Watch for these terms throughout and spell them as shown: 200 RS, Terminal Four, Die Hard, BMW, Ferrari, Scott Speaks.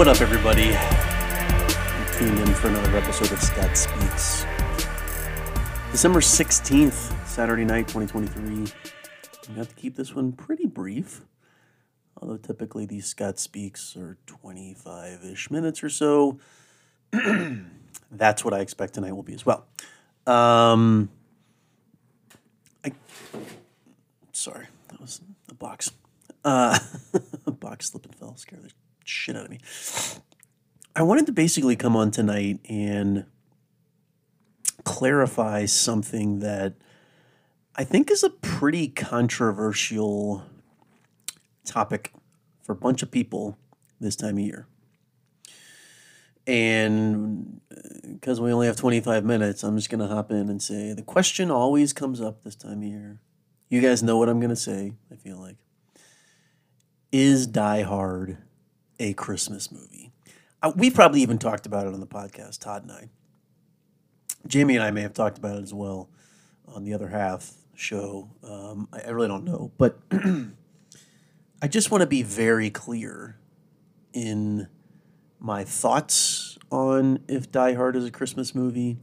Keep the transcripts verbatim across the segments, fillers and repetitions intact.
What up, everybody? You tuned in for another episode of Scott Speaks. December sixteenth, Saturday night, twenty twenty-three. I'm going to have to keep this one pretty brief, although typically these Scott Speaks are twenty-five-ish minutes or so. That's what I expect tonight will be as well. Um, I, sorry, that was a box. Uh, a box slipped and fell, scared the shit out of me. I wanted to basically come on tonight and clarify something that I think is a pretty controversial topic for a bunch of people this time of year. And because we only have twenty-five minutes, I'm just going to hop in and say the question always comes up this time of year. You guys know what I'm going to say, I feel like. Is Die Hard a Christmas movie? Uh, we probably even talked about it on the podcast, Todd and I. Jamie and I may have talked about it as well on the other half show. Um, I, I really don't know, but I just want to be very clear in my thoughts on if Die Hard is a Christmas movie,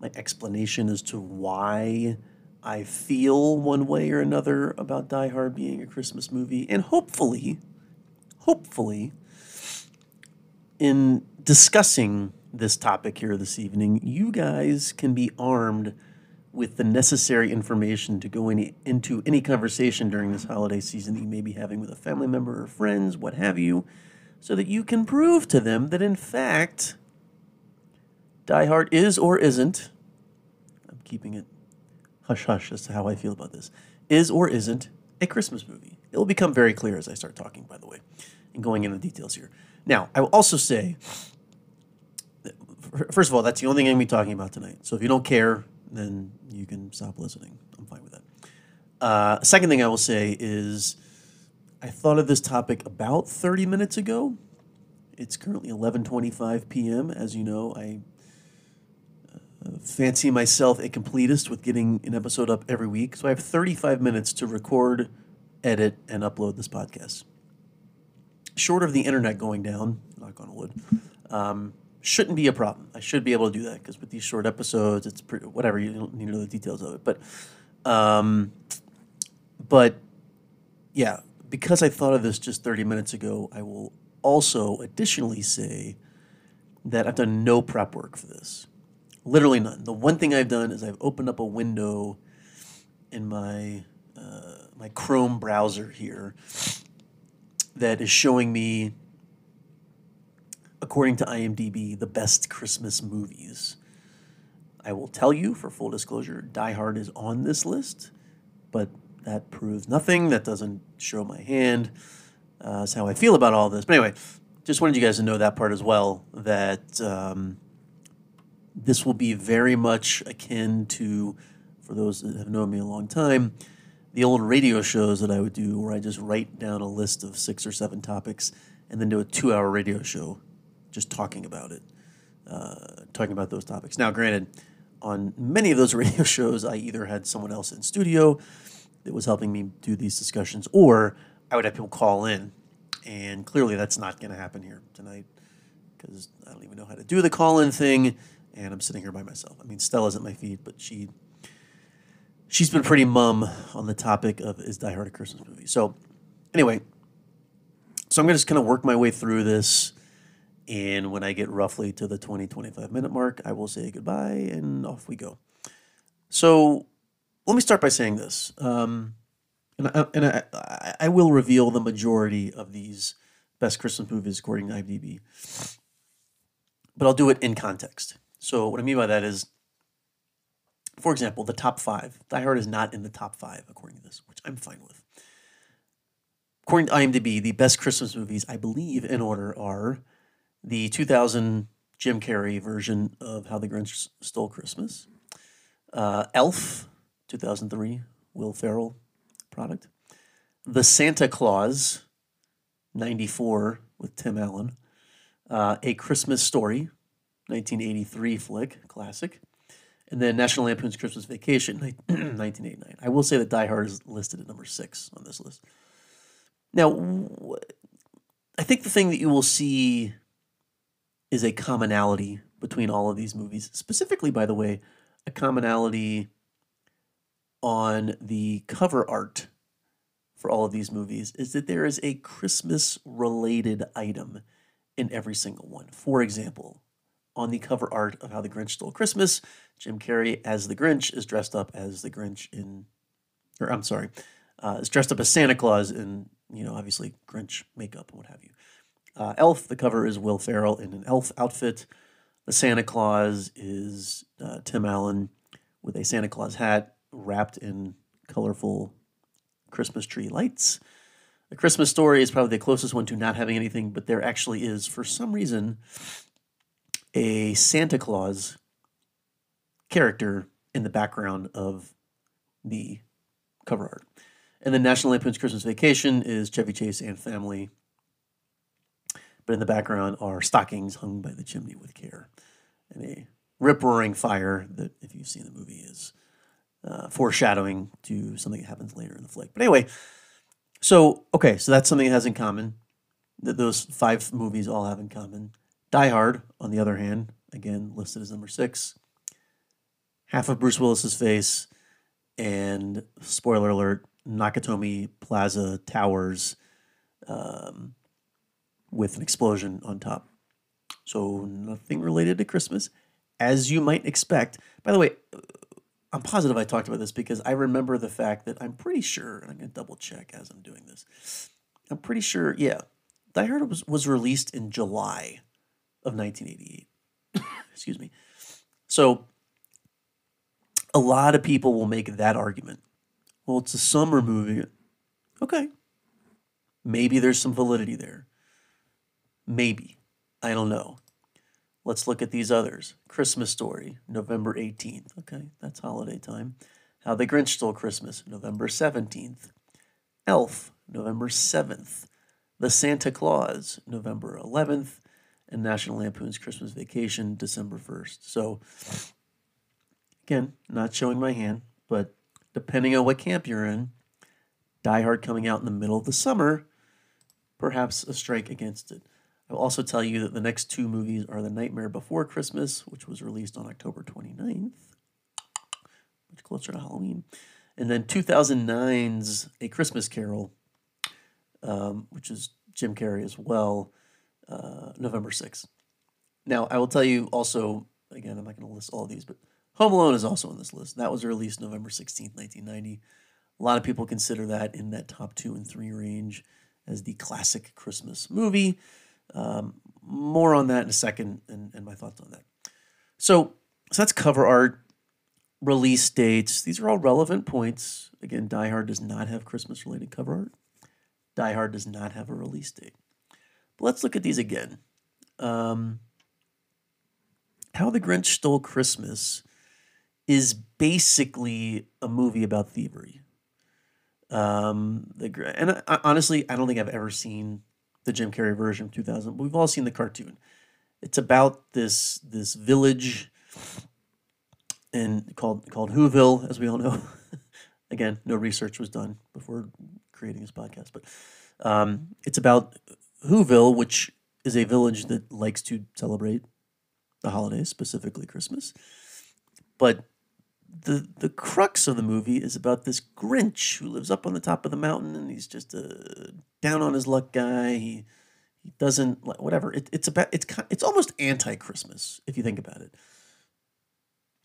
my explanation as to why I feel one way or another about Die Hard being a Christmas movie, and hopefully, hopefully, in discussing this topic here this evening, you guys can be armed with the necessary information to go in, into any conversation during this holiday season that you may be having with a family member or friends, what have you, so that you can prove to them that, in fact, Die Hard is or isn't, I'm keeping it hush-hush as to how I feel about this, is or isn't a Christmas movie. It will become very clear as I start talking, by the way, and going into the details here. Now, I will also say, first of all, that's the only thing I'm going to be talking about tonight. So if you don't care, then you can stop listening. I'm fine with that. Uh, second thing I will say is I thought of this topic about thirty minutes ago. It's currently eleven twenty-five p.m. As you know, I uh, fancy myself a completist with getting an episode up every week. So I have thirty-five minutes to record, edit, and upload this podcast. Short of the internet going down, knock on wood, um, shouldn't be a problem. I should be able to do that because with these short episodes, it's pretty, whatever, you don't need to know the details of it. But, um, but yeah, because I thought of this just thirty minutes ago, I will also additionally say that I've done no prep work for this. Literally none. The one thing I've done is I've opened up a window in my uh, my Chrome browser here that is showing me, according to IMDb, the best Christmas movies. I will tell you, for full disclosure, Die Hard is on this list, but that proves nothing. That doesn't show my hand. Uh, that's how I feel about all this. But anyway, just wanted you guys to know that part as well, that um, this will be very much akin to, for those that have known me a long time, the old radio shows that I would do where I just write down a list of six or seven topics and then do a two-hour radio show just talking about it, uh, talking about those topics. Now, granted, on many of those radio shows, I either had someone else in studio that was helping me do these discussions, or I would have people call in. And clearly that's not going to happen here tonight because I don't even know how to do the call-in thing, and I'm sitting here by myself. I mean, Stella's at my feet, but she, she's been pretty mum on the topic of is Die Hard a Christmas movie. So anyway, so I'm going to just kind of work my way through this. And when I get roughly to the twenty, twenty-five-minute mark, I will say goodbye, and off we go. So let me start by saying this. Um, and I, and I, I will reveal the majority of these best Christmas movies according to IMDb. But I'll do it in context. So what I mean by that is, for example, the top five. Die Hard is not in the top five according to this, which I'm fine with. According to IMDb, the best Christmas movies, I believe, in order are the two thousand Jim Carrey version of How the Grinch Stole Christmas, uh, Elf, two thousand three, Will Ferrell product, The Santa Claus, ninety-four, with Tim Allen, uh, A Christmas Story, nineteen eighty-three flick, classic, and then National Lampoon's Christmas Vacation, nineteen eighty-nine. I will say that Die Hard is listed at number six on this list. Now, I think the thing that you will see is a commonality between all of these movies. Specifically, by the way, a commonality on the cover art for all of these movies is that there is a Christmas-related item in every single one. For example, on the cover art of How the Grinch Stole Christmas, Jim Carrey as the Grinch is dressed up as the Grinch in, or I'm sorry, uh, is dressed up as Santa Claus in, you know, obviously Grinch makeup and what have you. Uh, Elf, the cover is Will Ferrell in an elf outfit. The Santa Claus is uh, Tim Allen with a Santa Claus hat wrapped in colorful Christmas tree lights. The Christmas Story is probably the closest one to not having anything, but there actually is, for some reason, a Santa Claus character in the background of the cover art. And then National Lampoon's Christmas Vacation is Chevy Chase and family, but in the background are stockings hung by the chimney with care and a rip-roaring fire that, if you've seen the movie, is uh, foreshadowing to something that happens later in the flick. But anyway, so, okay, so that's something it has in common, that those five movies all have in common. Die Hard, on the other hand, again, listed as number six. Half of Bruce Willis's face and, spoiler alert, Nakatomi Plaza Towers um, with an explosion on top. So nothing related to Christmas, as you might expect. By the way, I'm positive I talked about this because I remember the fact that I'm pretty sure, and I'm going to double check as I'm doing this, I'm pretty sure, yeah, Die Hard was, was released in July of nineteen eighty-eight. Excuse me. So a lot of people will make that argument. Well, it's a summer movie. Okay. Maybe there's some validity there. Maybe. I don't know. Let's look at these others. Christmas Story, November eighteenth. Okay, that's holiday time. How the Grinch Stole Christmas, November seventeenth. Elf, November seventh. The Santa Claus, November eleventh. And National Lampoon's Christmas Vacation, December first. So, again, not showing my hand, but depending on what camp you're in, Die Hard coming out in the middle of the summer, perhaps a strike against it. I'll also tell you that the next two movies are The Nightmare Before Christmas, which was released on October twenty-ninth, much closer to Halloween, and then two thousand nine's A Christmas Carol, um, which is Jim Carrey as well, uh, November sixth. Now, I will tell you also, again, I'm not going to list all these, but Home Alone is also on this list. That was released November sixteenth, nineteen ninety. A lot of people consider that in that top two and three range as the classic Christmas movie. Um, more on that in a second and, and my thoughts on that. So, so that's cover art, release dates. These are all relevant points. Again, Die Hard does not have Christmas-related cover art. Die Hard does not have a release date. But let's look at these again. Um, How the Grinch Stole Christmas is basically a movie about thievery. Um, the and I, honestly, I don't think I've ever seen the Jim Carrey version of two thousand, but we've all seen the cartoon. It's about this this village and called called Whoville, as we all know. Again, no research was done before creating this podcast, but um, it's about Whoville, which is a village that likes to celebrate the holidays, specifically Christmas. But the the crux of the movie is about this Grinch who lives up on the top of the mountain, and he's just a down on his luck guy. He he doesn't whatever. It, it's about it's it's almost anti-Christmas if you think about it,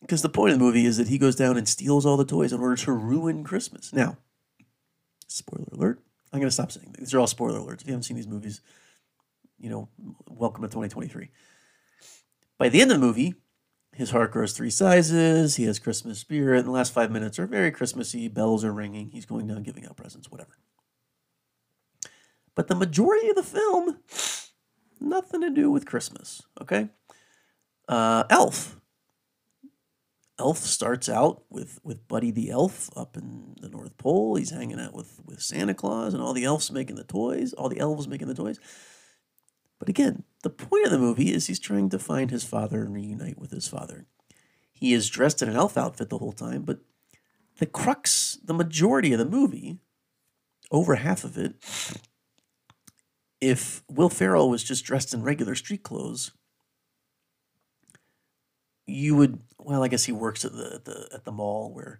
because the point of the movie is that he goes down and steals all the toys in order to ruin Christmas. Now, spoiler alert. I'm gonna stop saying that. These are all spoiler alerts. If you haven't seen these movies, you know, welcome to twenty twenty-three. By the end of the movie, his heart grows three sizes, he has Christmas spirit, and the last five minutes are very Christmassy, bells are ringing, he's going down giving out presents, whatever. But the majority of the film, nothing to do with Christmas, okay? Uh, Elf. Elf starts out with, with Buddy the Elf up in the North Pole, he's hanging out with, with Santa Claus and all the elves making the toys, all the elves making the toys. But again, the point of the movie is he's trying to find his father and reunite with his father. He is dressed in an elf outfit the whole time, but the crux, the majority of the movie, over half of it, if Will Ferrell was just dressed in regular street clothes, you would, well, I guess he works at the, the at the mall where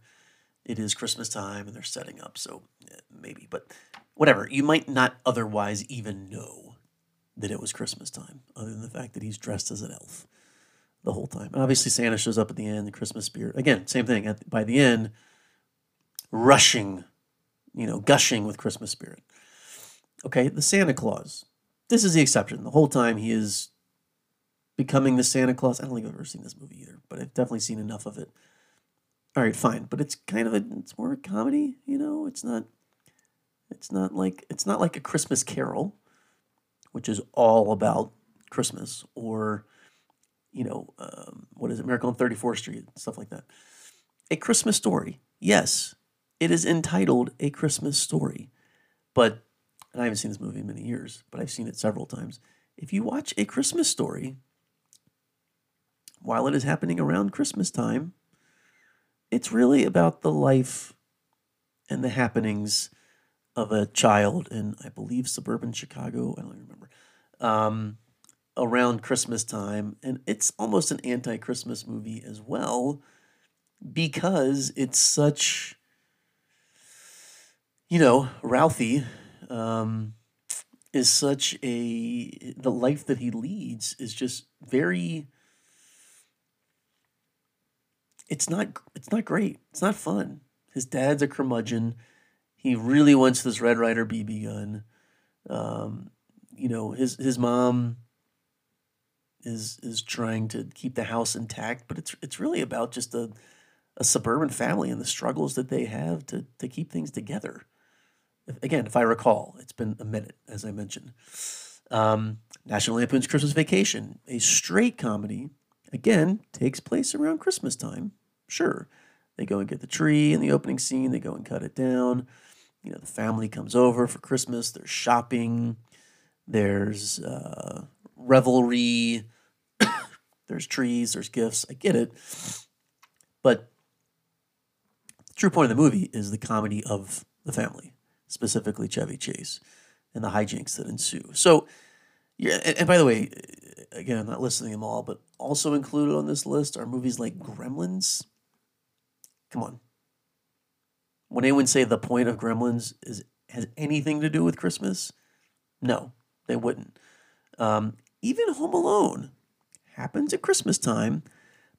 it is Christmas time and they're setting up, so maybe, but whatever. You might not otherwise even know that it was Christmas time, other than the fact that he's dressed as an elf the whole time. And obviously Santa shows up at the end, the Christmas spirit. Again, same thing. At, by the end, rushing, you know, gushing with Christmas spirit. Okay, the Santa Claus. This is the exception. The whole time he is becoming the Santa Claus. I don't think I've ever seen this movie either, but I've definitely seen enough of it. All right, fine, but it's kind of a, it's more a comedy, you know. It's not, it's not like, it's not like A Christmas Carol, which is all about Christmas, or, you know, um, what is it, Miracle on thirty-fourth Street, stuff like that. A Christmas Story, yes, it is entitled A Christmas Story, but, and I haven't seen this movie in many years, but I've seen it several times. If you watch A Christmas Story while it is happening around Christmas time, it's really about the life and the happenings of a child in, I believe, suburban Chicago. I don't even remember. Um, around Christmas time. And it's almost an anti-Christmas movie as well, because it's such, you know, Ralphie um, is such a, the life that he leads is just very... It's not, it's not great. It's not fun. His dad's a curmudgeon. He really wants this Red Ryder B B gun. Um, you know, his his mom is is trying to keep the house intact, but it's it's really about just a a suburban family and the struggles that they have to to keep things together. Again, if I recall, it's been a minute, as I mentioned. Um, National Lampoon's Christmas Vacation, a straight comedy, again, takes place around Christmas time. Sure, they go and get the tree in the opening scene. They go and cut it down. You know, the family comes over for Christmas. There's shopping. There's uh, revelry. There's trees. There's gifts. I get it. But the true point of the movie is the comedy of the family, specifically Chevy Chase and the hijinks that ensue. So, yeah, and, and by the way, again, I'm not listing them all, but also included on this list are movies like Gremlins. Come on. Would anyone say the point of Gremlins is has anything to do with Christmas? No, they wouldn't. Um, even Home Alone happens at Christmas time,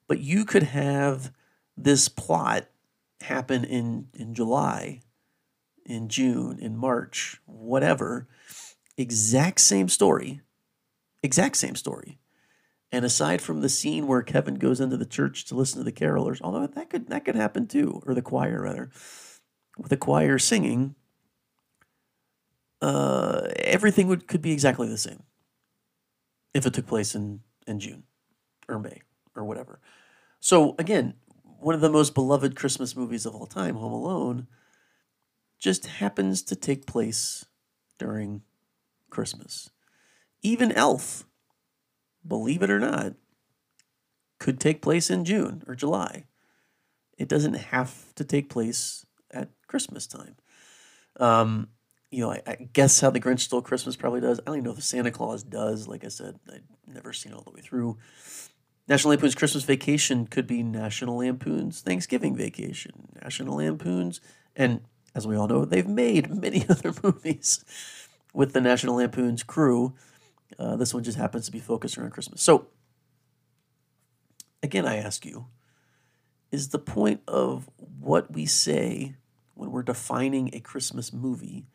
but you could have this plot happen in, in July, in June, in March, whatever. Exact same story. Exact same story. And aside from the scene where Kevin goes into the church to listen to the carolers, although that could that could happen too, or the choir rather, with the choir singing, uh, everything would could be exactly the same if it took place in, in June or May or whatever. So again, one of the most beloved Christmas movies of all time, Home Alone, just happens to take place during Christmas. Even Elf, believe it or not, could take place in June or July. It doesn't have to take place at Christmas time. Um, you know, I, I guess How the Grinch Stole Christmas probably does. I don't even know if Santa Claus does. Like I said, I've never seen it all the way through. National Lampoon's Christmas Vacation could be National Lampoon's Thanksgiving Vacation. National Lampoon's, and as we all know, they've made many other movies with the National Lampoon's crew. Uh, this one just happens to be focused around Christmas. So, again, I ask you, is the point of what we say when we're defining a Christmas movie,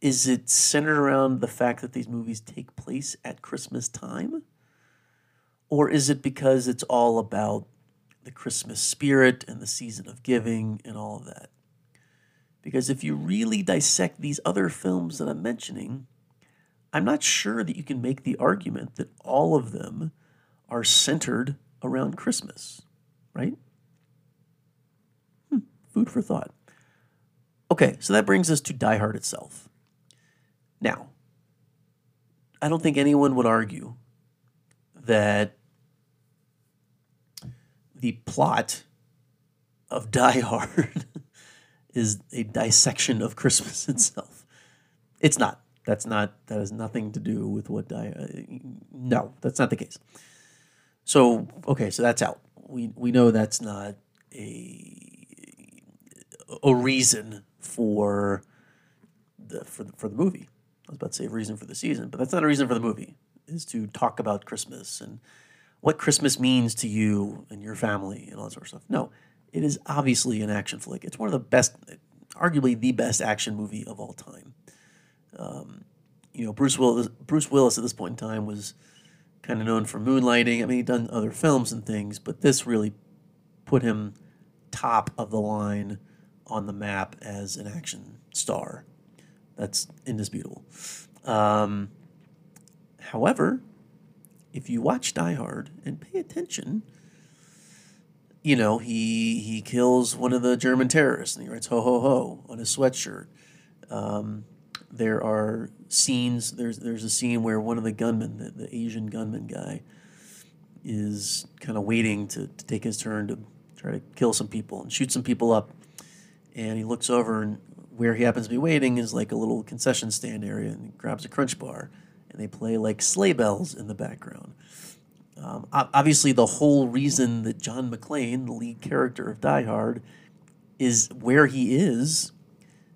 is it centered around the fact that these movies take place at Christmas time? Or is it because it's all about the Christmas spirit and the season of giving and all of that? Because if you really dissect these other films that I'm mentioning, I'm not sure that you can make the argument that all of them are centered around Christmas, right? Hmm, food for thought. Okay, so that brings us to Die Hard itself. Now, I don't think anyone would argue that the plot of Die Hard is a dissection of Christmas itself. It's not. That's not, that has nothing to do with what, I, uh, no, that's not the case. So, okay, so that's out. We, we know that's not a, a reason for the, for the, for the movie. I was about to say a reason for the season, but that's not a reason for the movie, is to talk about Christmas and what Christmas means to you and your family and all that sort of stuff. No, it is obviously an action flick. It's one of the best, arguably the best action movie of all time. Um, you know, Bruce Willis, Bruce Willis at this point in time was kind of known for Moonlighting. I mean, he'd done other films and things, but this really put him top of the line on the map as an action star. That's indisputable. Um, however, if you watch Die Hard and pay attention, you know, he he kills one of the German terrorists and he writes ho, ho, ho on his sweatshirt. Um, there are scenes, there's there's a scene where one of the gunmen, the, the Asian gunman guy, is kind of waiting to, to take his turn to try to kill some people and shoot some people up. And he looks over, and where he happens to be waiting is like a little concession stand area, and he grabs a Crunch Bar. And they play like sleigh bells in the background. Um, obviously, the whole reason that John McClane, the lead character of Die Hard, is where he is,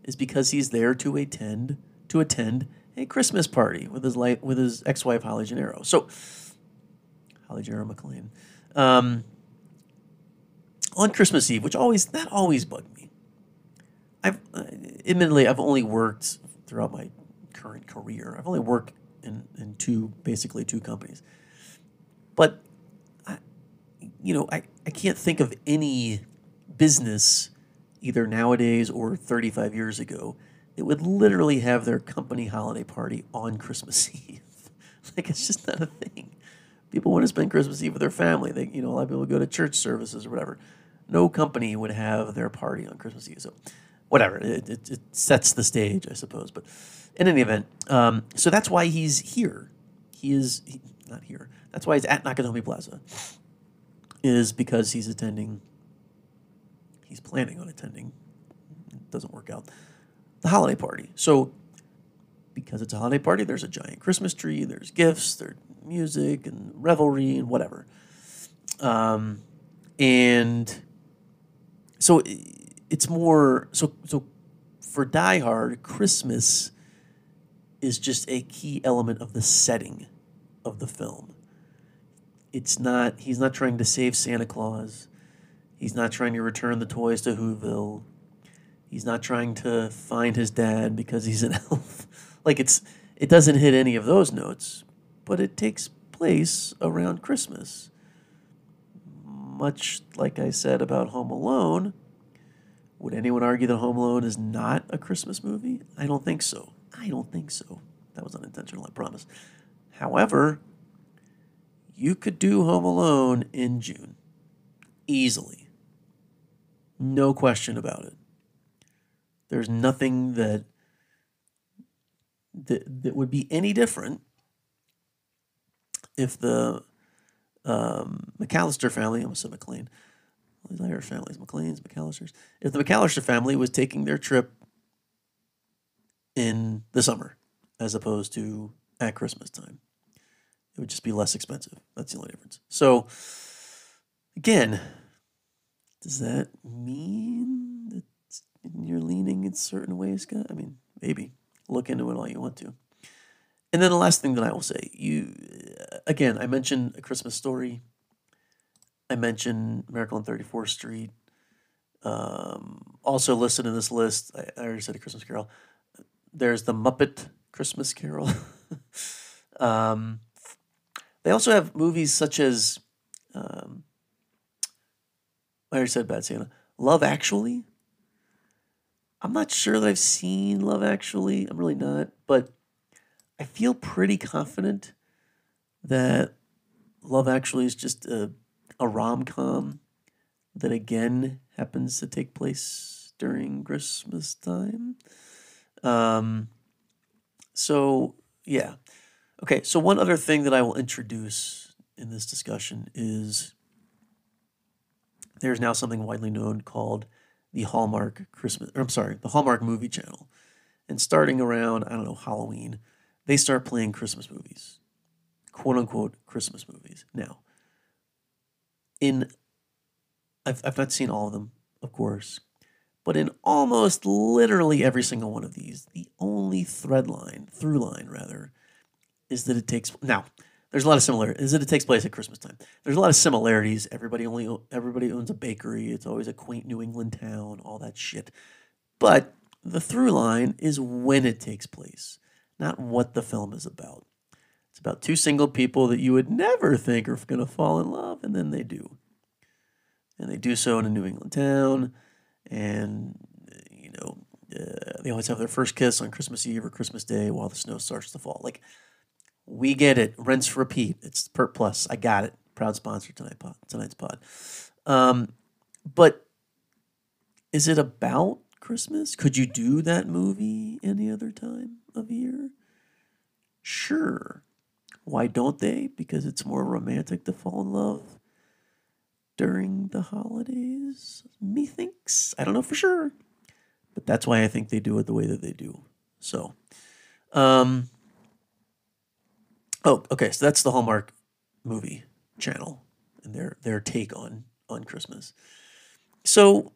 is because he's there to attend to attend a Christmas party with his life, with his ex-wife Holly Gennaro. So, Holly Gennaro McClane um, on Christmas Eve, which always that always bugged me. I've uh, admittedly I've only worked throughout my current career. I've only worked. In, in two, basically two companies. But, I, you know, I, I can't think of any business either nowadays or thirty-five years ago that would literally have their company holiday party on Christmas Eve. Like, it's just not a thing. People want to spend Christmas Eve with their family. They, you know, a lot of people go to church services or whatever. No company would have their party on Christmas Eve. So, whatever. It, it, it sets the stage, I suppose. But, in any event, um, so that's why he's here. He is he, not here. That's why he's at Nakatomi Plaza, is because he's attending, he's planning on attending, it doesn't work out, the holiday party. So because it's a holiday party, there's a giant Christmas tree, there's gifts, there's music and revelry and whatever. Um, and so it, it's more, so, so for Die Hard, Christmas is just a key element of the setting of the film. It's not, he's not trying to save Santa Claus. He's not trying to return the toys to Whoville. He's not trying to find his dad because he's an elf. Like, it's, it doesn't hit any of those notes, but it takes place around Christmas. Much like I said about Home Alone, would anyone argue that Home Alone is not a Christmas movie? I don't think so. I don't think so. That was unintentional, I promise. However, you could do Home Alone in June. Easily. No question about it. There's nothing that, that, that would be any different if the um, McAllister family, I almost said McLean, all these Irish families, McLeans, McAllisters, if the McAllister family was taking their trip in the summer, as opposed to at Christmas time. It would just be less expensive. That's the only difference. So, again, does that mean that you're leaning in certain ways, Scott? I mean, maybe. Look into it all you want to. And then the last thing that I will say, you, again, I mentioned A Christmas Story. I mentioned Miracle on thirty-fourth Street. Um, also listed in this list, I, I already said A Christmas Carol. There's the Muppet Christmas Carol. um, they also have movies such as, um, I already said Bad Santa, Love Actually. I'm not sure that I've seen Love Actually. I'm really not. But I feel pretty confident that Love Actually is just a, a rom-com that, again, happens to take place during Christmas time. Um, so yeah. Okay. So one other thing that I will introduce in this discussion is there's now something widely known called the Hallmark Christmas, or I'm sorry, the Hallmark Movie Channel. And starting around, I don't know, Halloween, they start playing Christmas movies, quote unquote, Christmas movies. Now, in, I've, I've not seen all of them, of course, but in almost literally every single one of these, the only thread line, through line rather, is that it takes, now, there's a lot of similarities, is that it takes place at Christmas time. There's a lot of similarities. Everybody only, everybody owns a bakery. It's always a quaint New England town, all that shit. But the through line is when it takes place, not what the film is about. It's about two single people that you would never think are going to fall in love, and then they do. And they do so in a New England town, and, you know, uh, they always have their first kiss on Christmas Eve or Christmas Day while the snow starts to fall. Like, we get it. Rinse, repeat. It's PertPlus. I got it. Proud sponsor tonight, pod, tonight's pod. Um, but is it about Christmas? Could you do that movie any other time of year? Sure. Why don't they? Because it's more romantic to fall in love during the holidays, methinks. I don't know for sure, but that's why I think they do it the way that they do. So, um, oh, okay. So that's the Hallmark movie channel and their their take on on Christmas. So,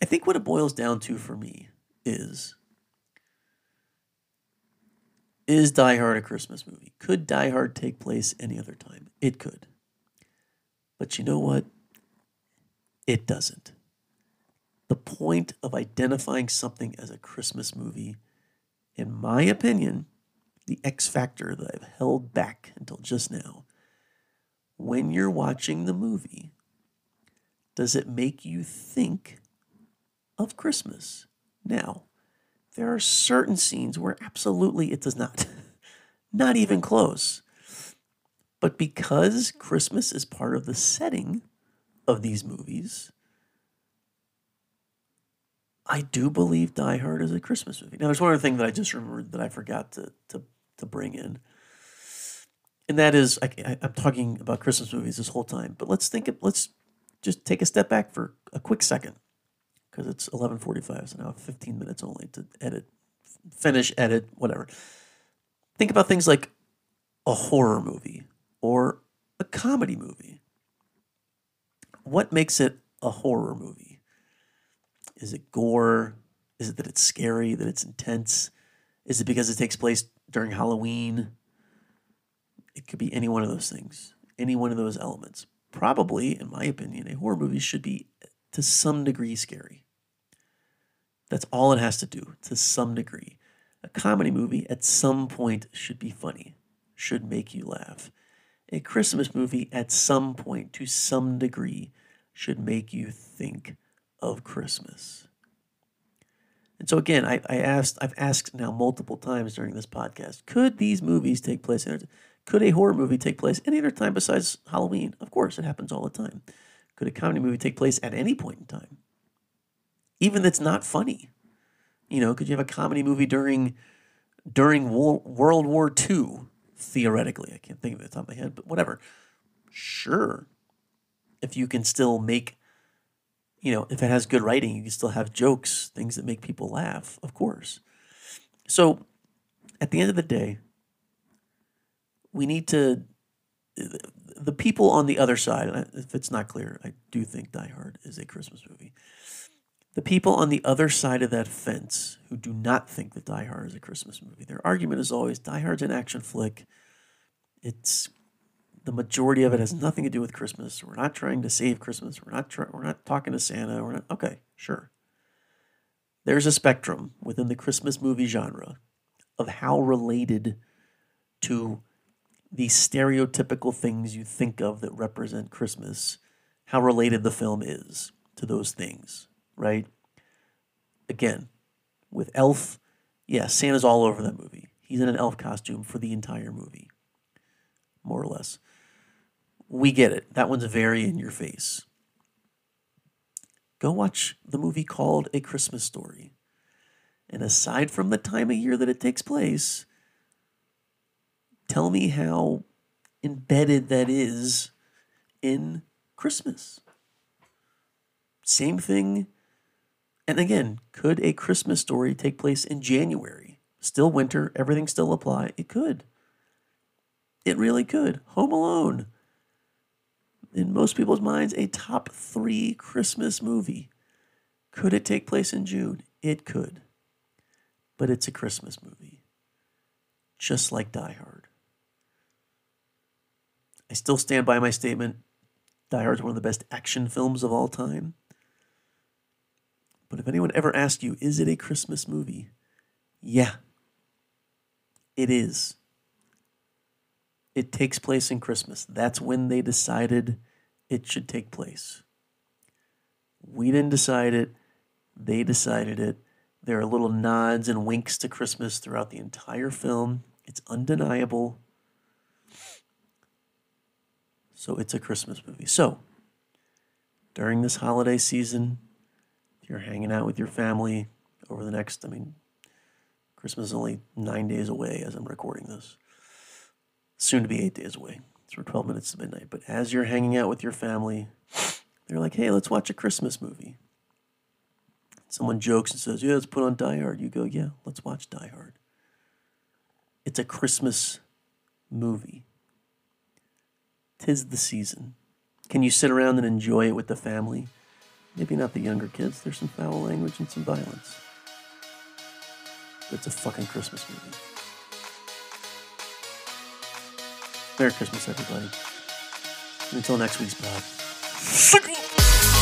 I think what it boils down to for me is is Die Hard a Christmas movie? Could Die Hard take place any other time? It could, but you know what? It doesn't. The point of identifying something as a Christmas movie, in my opinion, the X factor that I've held back until just now, when you're watching the movie, does it make you think of Christmas? Now, there are certain scenes where absolutely it does not. Not even close. But because Christmas is part of the setting of these movies, I do believe Die Hard is a Christmas movie. Now, there's one other thing that I just remembered that I forgot to to, to bring in. And that is, I, I, I'm talking about Christmas movies this whole time, but let's think, of, let's just take a step back for a quick second, because it's eleven forty-five, so now I have fifteen minutes only to edit, finish, edit, whatever. Think about things like a horror movie or a comedy movie. What makes it a horror movie? Is it gore? Is it that it's scary, that it's intense? Is it because it takes place during Halloween? It could be any one of those things, any one of those elements. Probably, in my opinion, a horror movie should be to some degree scary. That's all it has to do, to some degree. A comedy movie at some point should be funny, should make you laugh. A Christmas movie at some point, to some degree, should make you think of Christmas. And so again, I, I asked, I've asked now multiple times during this podcast, could these movies take place? Could a horror movie take place any other time besides Halloween? Of course, it happens all the time. Could a comedy movie take place at any point in time? Even that's not funny. You know, could you have a comedy movie during during Wo- World War Two? Theoretically, I can't think of it off the top of my head, but whatever. Sure. If you can still make, you know, if it has good writing, you can still have jokes, things that make people laugh, of course. So at the end of the day, we need to, the people on the other side, and if it's not clear, I do think Die Hard is a Christmas movie. The people on the other side of that fence who do not think that Die Hard is a Christmas movie, their argument is always Die Hard's an action flick. It's, the majority of it has nothing to do with Christmas. We're not trying to save Christmas. We're not trying. We're not talking to Santa. We're not. Okay, sure. There's a spectrum within the Christmas movie genre of how related to the stereotypical things you think of that represent Christmas, how related the film is to those things, right? Again, with Elf, yeah, Santa's all over that movie. He's in an elf costume for the entire movie, more or less. We get it. That one's very in your face. Go watch the movie called A Christmas Story. And aside from the time of year that it takes place, tell me how embedded that is in Christmas. Same thing. And again, could A Christmas Story take place in January? Still winter, everything still apply. It could. It really could. Home Alone. in most people's minds, a top three Christmas movie. Could it take place in June? It could. But it's a Christmas movie. Just like Die Hard. I still stand by my statement. Die Hard is one of the best action films of all time. But if anyone ever asks you, is it a Christmas movie? Yeah, it is. It takes place in Christmas. That's when they decided it should take place. We didn't decide it. They decided it. There are little nods and winks to Christmas throughout the entire film. It's undeniable. So it's a Christmas movie. So during this holiday season, if you're hanging out with your family over the next, I mean, Christmas is only nine days away as I'm recording this. Soon to be eight days away. It's for twelve minutes to midnight. But as you're hanging out with your family, they're like, hey, let's watch a Christmas movie. Someone jokes and says, yeah, let's put on Die Hard. You go, yeah, let's watch Die Hard. It's a Christmas movie. Tis the season. Can you sit around and enjoy it with the family? Maybe not the younger kids. There's some foul language and some violence. But it's a fucking Christmas movie. Merry Christmas, everybody. And until next week's pod.